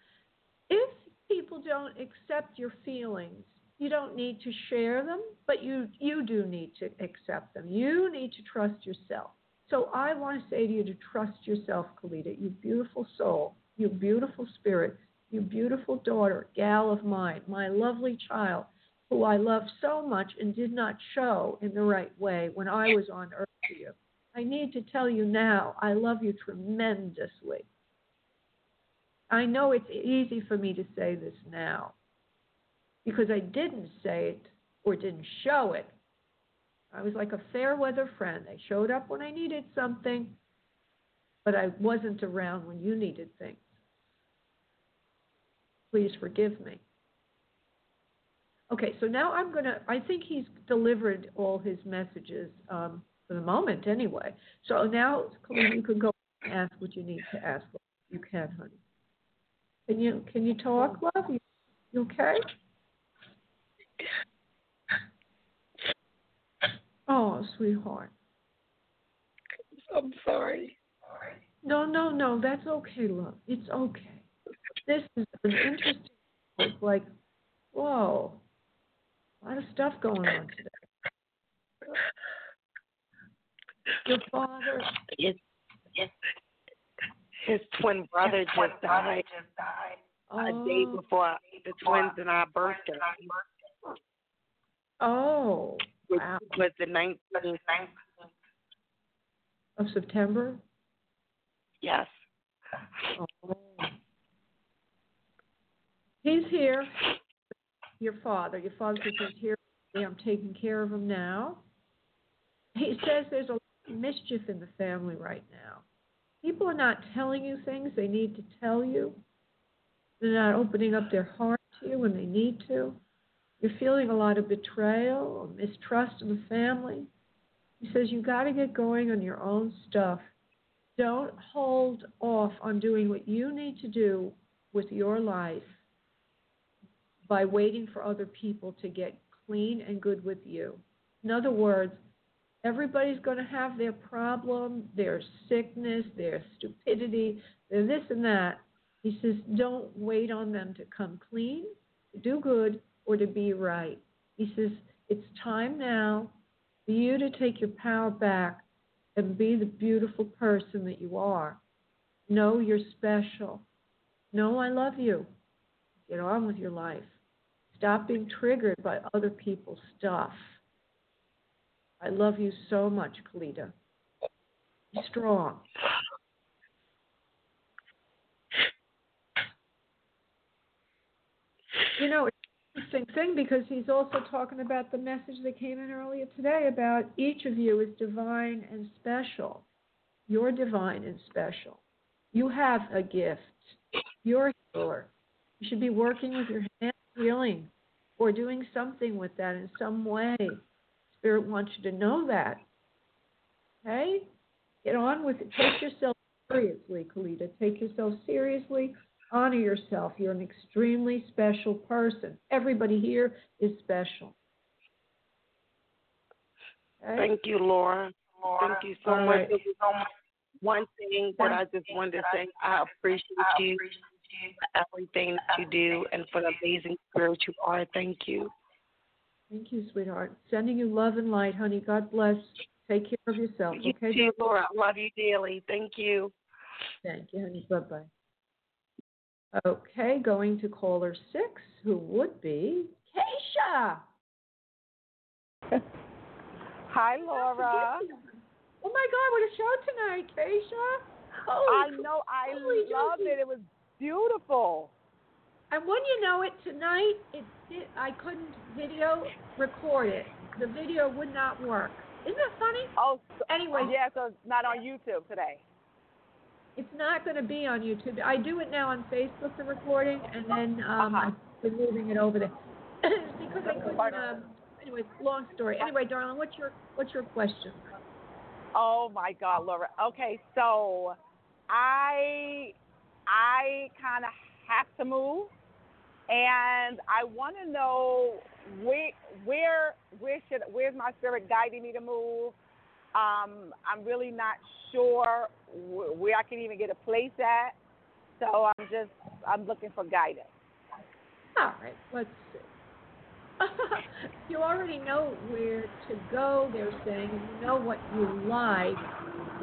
If people don't accept your feelings, you don't need to share them, but you, you do need to accept them. You need to trust yourself. So I want to say to you to trust yourself, Kalita, you beautiful soul, you beautiful spirit, you beautiful daughter, gal of mine, my lovely child. who I love so much and did not show in the right way when I was on earth to you. I need to tell you now, I love you tremendously. I know it's easy for me to say this now because I didn't say it or didn't show it. I was like a fair weather friend. I showed up when I needed something, but I wasn't around when you needed things. Please forgive me. Okay, so now I'm going to, I think he's delivered all his messages um, for the moment anyway. So now, Colleen, you can go and ask what you need to ask. You can, honey. Can you can you talk, love? You, you okay? Oh, sweetheart. I'm sorry. No, no, no. That's okay, love. It's okay. This is an interesting, it's like, whoa, a lot of stuff going on today. Your father. Yes. Yes. His twin brother just, twin died, just died a oh. day before the twins and I birthday. Oh, which wow. was the nineteenth of September? Yes. Oh. He's here. Your father. Your father says he's here. I'm taking care of him now. He says there's a lot of mischief in the family right now. People are not telling you things they need to tell you. They're not opening up their heart to you when they need to. You're feeling a lot of betrayal or mistrust in the family. He says you got to get going on your own stuff. Don't hold off on doing what you need to do with your life by waiting for other people to get clean and good with you. In other words, everybody's going to have their problem, their sickness, their stupidity, their this and that. He says, don't wait on them to come clean, to do good, or to be right. He says, it's time now for you to take your power back and be the beautiful person that you are. Know you're special. Know I love you. Get on with your life. Stop being triggered by other people's stuff. I love you so much, Kalita. Be strong. You know, it's an interesting thing because he's also talking about the message that came in earlier today about each of you is divine and special. You're divine and special. You have a gift. You're a healer. You should be working with your hands, healing, or doing something with that in some way. Spirit wants you to know that. Okay? Get on with it. Take yourself seriously, Kalita. Take yourself seriously. Honor yourself. You're an extremely special person. Everybody here is special. Okay? Thank you, Laura. Laura. Thank you so much. Right. Thank you so much. One thing One that I just wanted to say, I appreciate, I appreciate you, you for everything that you do and for the amazing spirit you are. Thank you. Thank you, sweetheart. Sending you love and light, honey. God bless. Take care of yourself. You okay, too, Laura. Love you dearly. Thank you. Thank you, honey. Bye-bye. Okay, going to caller six, who would be Keisha. Hi, Laura. Oh, my God, what a show tonight, Keisha. Holy I know. I love it. It was beautiful. And when you know it, tonight, it, it I couldn't video record it. The video would not work. Isn't that funny? Oh, so, anyway. Yeah, so it's not on YouTube today. It's not going to be on YouTube. I do it now on Facebook, the recording, and then um, uh-huh. I've been moving it over there. because I couldn't, um, anyway, long story. Anyway, darling, what's your, what's your question? Oh, my God, Laura. Okay, so I, I kind of have to move. And I want to know where, where, where should, where's my spirit guiding me to move? Um, I'm really not sure wh- where I can even get a place at. So I'm just, I'm looking for guidance. All right, let's see. You already know where to go, they're saying. You know what you like.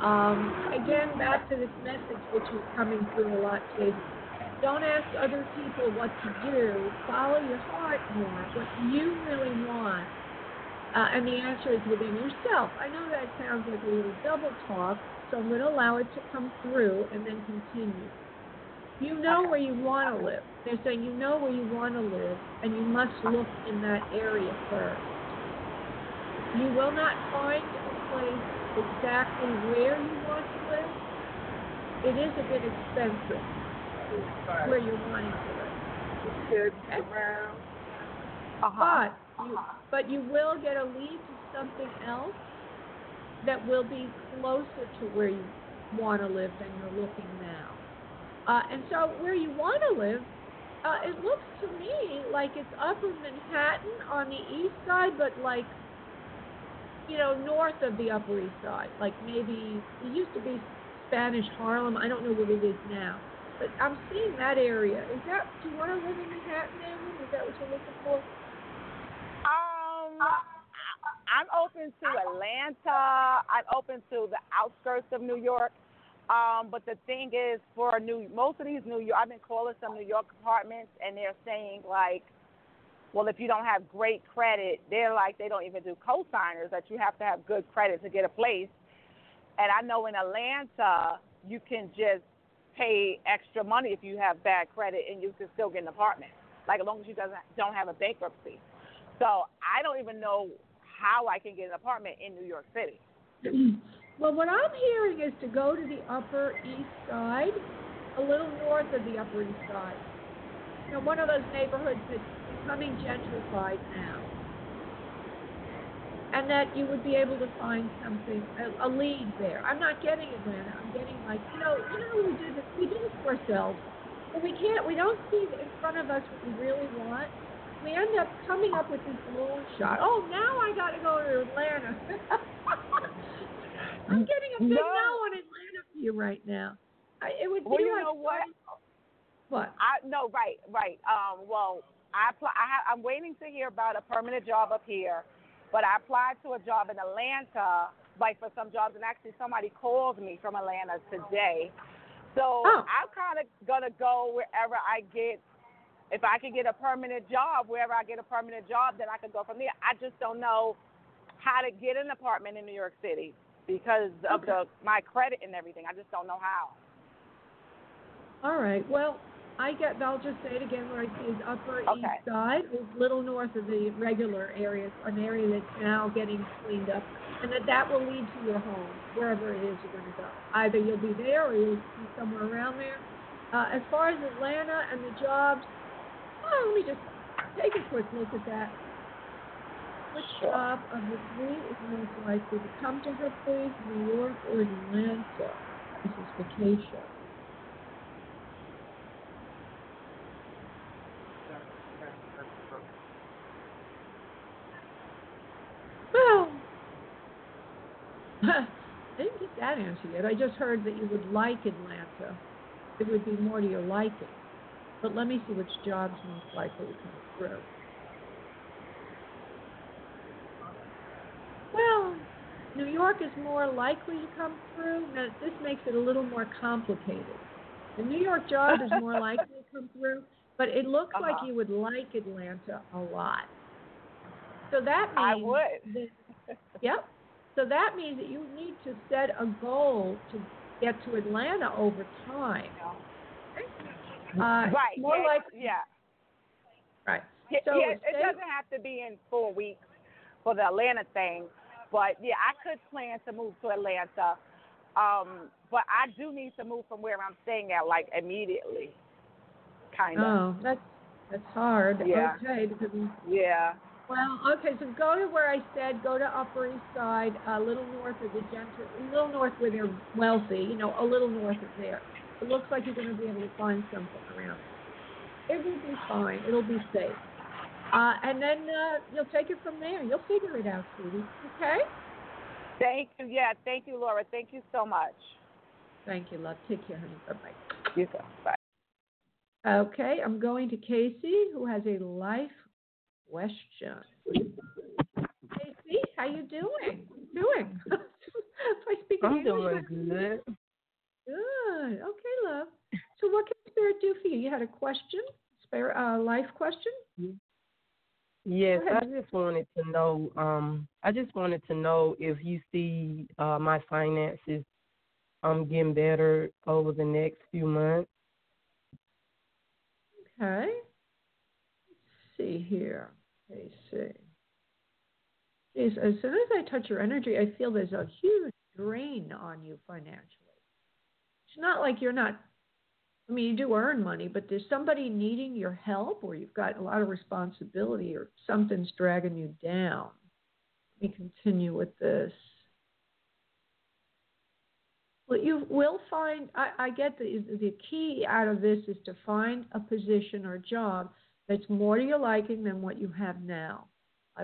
Um, again, back to this message, which is coming through a lot today. Don't ask other people what to do. Follow your heart more, what you really want. Uh, and the answer is within yourself. I know that sounds like a little double talk, so I'm going to allow it to come through and then continue. You know where you want to live. They're saying you know where you want to live, and you must look in that area first. You will not find a place exactly where you want to live. It is a bit expensive where you're wanting to live. Uh-huh. But, you, but you will get a lead to something else that will be closer to where you want to live than you're looking now. Uh, and so where you want to live, uh, it looks to me like it's upper Manhattan on the east side, but like, you know, north of the Upper East Side. Like maybe, it used to be Spanish Harlem. I don't know what it is now. But I'm seeing that area. Is that, do you want to live in Manhattan, Evelyn? Is that what you're looking for? Um, I'm open to Atlanta. I'm open to the outskirts of New York. Um, but the thing is, for New, most of these New York, I've been calling some New York apartments, and they're saying, like, well, if you don't have great credit, they're like, they don't even do co-signers, that you have to have good credit to get a place. And I know in Atlanta, you can just pay extra money if you have bad credit, and you can still get an apartment, like, as long as you doesn't, don't have a bankruptcy. So I don't even know how I can get an apartment in New York City. Well, what I'm hearing is to go to the Upper East Side, a little north of the Upper East Side. You know, one of those neighborhoods that's becoming gentrified now. And that you would be able to find something, a, a lead there. I'm not getting Atlanta. I'm getting like, you know, you know, we do this, we do this for ourselves. But we can't, we don't see in front of us what we really want. We end up coming up with this long shot. Oh, now I got to go to Atlanta. I'm getting a big no. no on Atlanta for you right now. I, it would be well, you like know what? What? I, no, right, right. Um, well, I apply, I ha, I'm waiting to hear about a permanent job up here, but I applied to a job in Atlanta, like for some jobs, and actually somebody called me from Atlanta today. So oh. I'm kind of going to go wherever I get. If I can get a permanent job, wherever I get a permanent job, then I can go from there. I just don't know how to get an apartment in New York City. Because of okay. the, my credit and everything. I just don't know how. All right. Well, I get, I'll just say it again where I see is Upper okay. East Side, is little north of the regular area, an area that's now getting cleaned up, and that that will lead to your home, wherever it is you're going to go. Either you'll be there or you'll be somewhere around there. Uh, as far as Atlanta and the jobs, well, let me just take a quick look at that. Which sure. job of the three is most likely to come to her place, New York or Atlanta? This is vacation. Well, I didn't get that answer yet. I just heard that you would like Atlanta. It would be more to your liking. But let me see which jobs most likely to come through. Well, New York is more likely to come through. Now, this makes it a little more complicated. The New York job is more likely to come through, but it looks uh-huh. like you would like Atlanta a lot. So that means I would. That, yep. So that means that you need to set a goal to get to Atlanta over time. Uh, right. More yeah. like yeah. Right. Yeah, so yeah, it they, doesn't have to be in four weeks for the Atlanta thing. But, yeah, I could plan to move to Atlanta, um, but I do need to move from where I'm staying at, like, immediately, kind of. Oh, that's, that's hard. Yeah. Okay. Because, yeah. Well, okay, so go to where I said, go to Upper East Side, a little north of the gentry, a little north where they're wealthy, you know, a little north of there. It looks like you're going to be able to find something around. It will be fine. It'll be safe. Uh, and then uh, you'll take it from there. You'll figure it out, sweetie. Okay? Thank you. Yeah, thank you, Laura. Thank you so much. Thank you, love. Take care, honey. Bye-bye. You too. Bye. Okay, I'm going to Casey, who has a life question. Casey, how you doing? Doing? I speak I'm English. Doing good. Good. Okay, love. So what can spirit do do for you? You had a question, spare uh, life question. Yes, I just wanted to know. Um, I just wanted to know if you see uh, my finances um getting better over the next few months. Okay. Let's see here. Let me see. As soon as I touch your energy, I feel there's a huge drain on you financially. It's not like you're not, I mean, you do earn money, but there's somebody needing your help or you've got a lot of responsibility or something's dragging you down. Let me continue with this. Well, you will find, I, I get the, the key out of this is to find a position or job that's more to your liking than what you have now.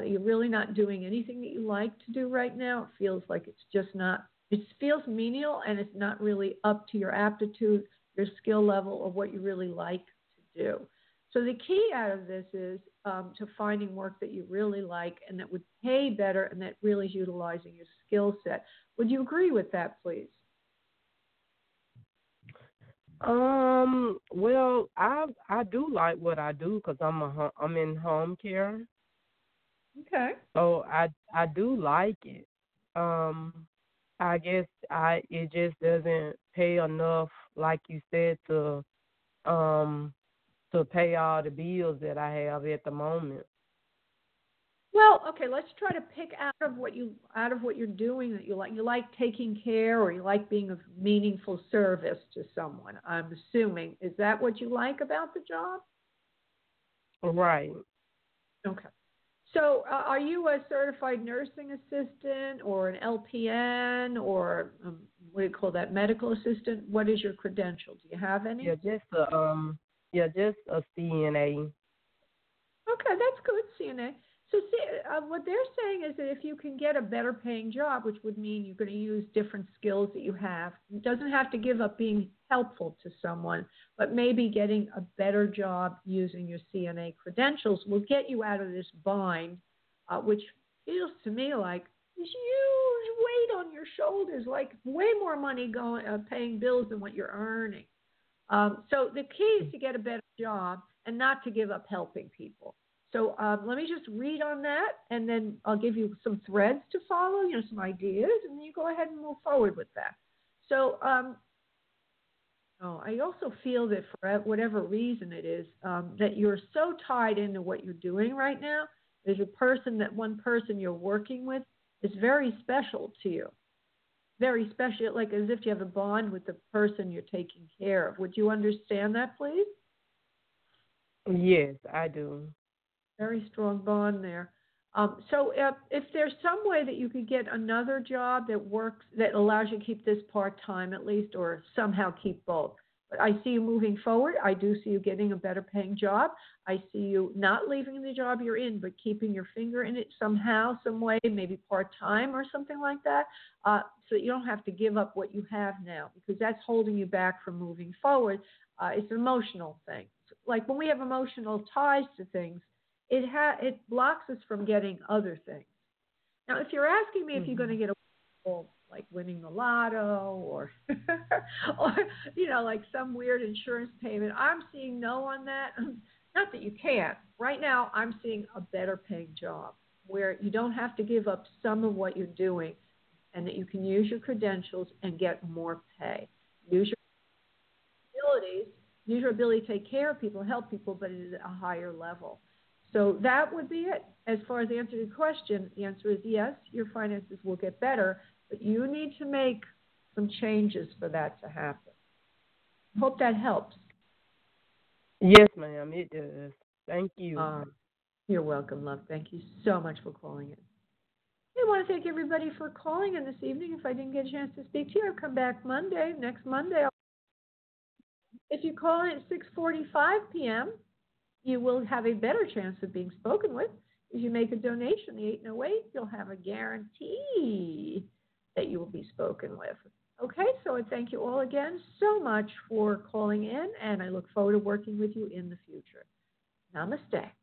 You're really not doing anything that you like to do right now. It feels like it's just not, it feels menial and it's not really up to your aptitude, your skill level, or what you really like to do. So the key out of this is um, to finding work that you really like and that would pay better and that really is utilizing your skill set. Would you agree with that, please? Um. Well, I I do like what I do because I'm a I'm in home care. Okay. So I I do like it. Um, I guess I it just doesn't pay enough, like you said, to um to pay all the bills that I have at the moment. Well, okay, let's try to pick out of what you out of what you're doing that you like. You like taking care, or you like being of meaningful service to someone. I'm assuming, is that what you like about the job? Right. Okay. So, uh, are you a certified nursing assistant or an L P N or um, what do you call that, medical assistant? What is your credential? Do you have any? Yeah, just a um, yeah, just a C N A. Okay, that's good, C N A. So, see, uh, what they're saying is that if you can get a better paying job, which would mean you're going to use different skills that you have, it doesn't have to give up being helpful to someone, but maybe getting a better job using your C N A credentials will get you out of this bind, uh, which feels to me like this huge weight on your shoulders, like way more money going uh, paying bills than what you're earning. Um, so the key is to get a better job and not to give up helping people. So um, let me just read on that, and then I'll give you some threads to follow, you know, some ideas, and you go ahead and move forward with that. So um, oh, I also feel that for whatever reason it is, um, that you're so tied into what you're doing right now. There's a person, that one person you're working with is very special to you, very special, like as if you have a bond with the person you're taking care of. Would you understand that, please? Yes, I do. Very strong bond there. Um, so if, if there's some way that you could get another job that works, that allows you to keep this part-time at least, or somehow keep both. But I see you moving forward. I do see you getting a better paying job. I see you not leaving the job you're in, but keeping your finger in it somehow, some way, maybe part-time or something like that, uh, so that you don't have to give up what you have now, because that's holding you back from moving forward. Uh, it's an emotional thing. Like when we have emotional ties to things, It ha- it blocks us from getting other things. Now, if you're asking me mm-hmm. if you're going to get a well, like winning the lotto or, or, you know, like some weird insurance payment, I'm seeing no on that. Not that you can't. Right now, I'm seeing a better paying job where you don't have to give up some of what you're doing and that you can use your credentials and get more pay. Use your abilities, use your ability to take care of people, help people, but at a higher level. So that would be it. As far as the answer to the question, the answer is yes, your finances will get better, but you need to make some changes for that to happen. Hope that helps. Yes, ma'am, it does. Thank you. Um, you're welcome, love. Thank you so much for calling in. I want to thank everybody for calling in this evening. If I didn't get a chance to speak to you, I'll come back Monday, next Monday. If you call in at six forty-five p.m., you will have a better chance of being spoken with. If you make a donation, the eight oh eight, you'll have a guarantee that you will be spoken with. Okay, so I thank you all again so much for calling in, and I look forward to working with you in the future. Namaste.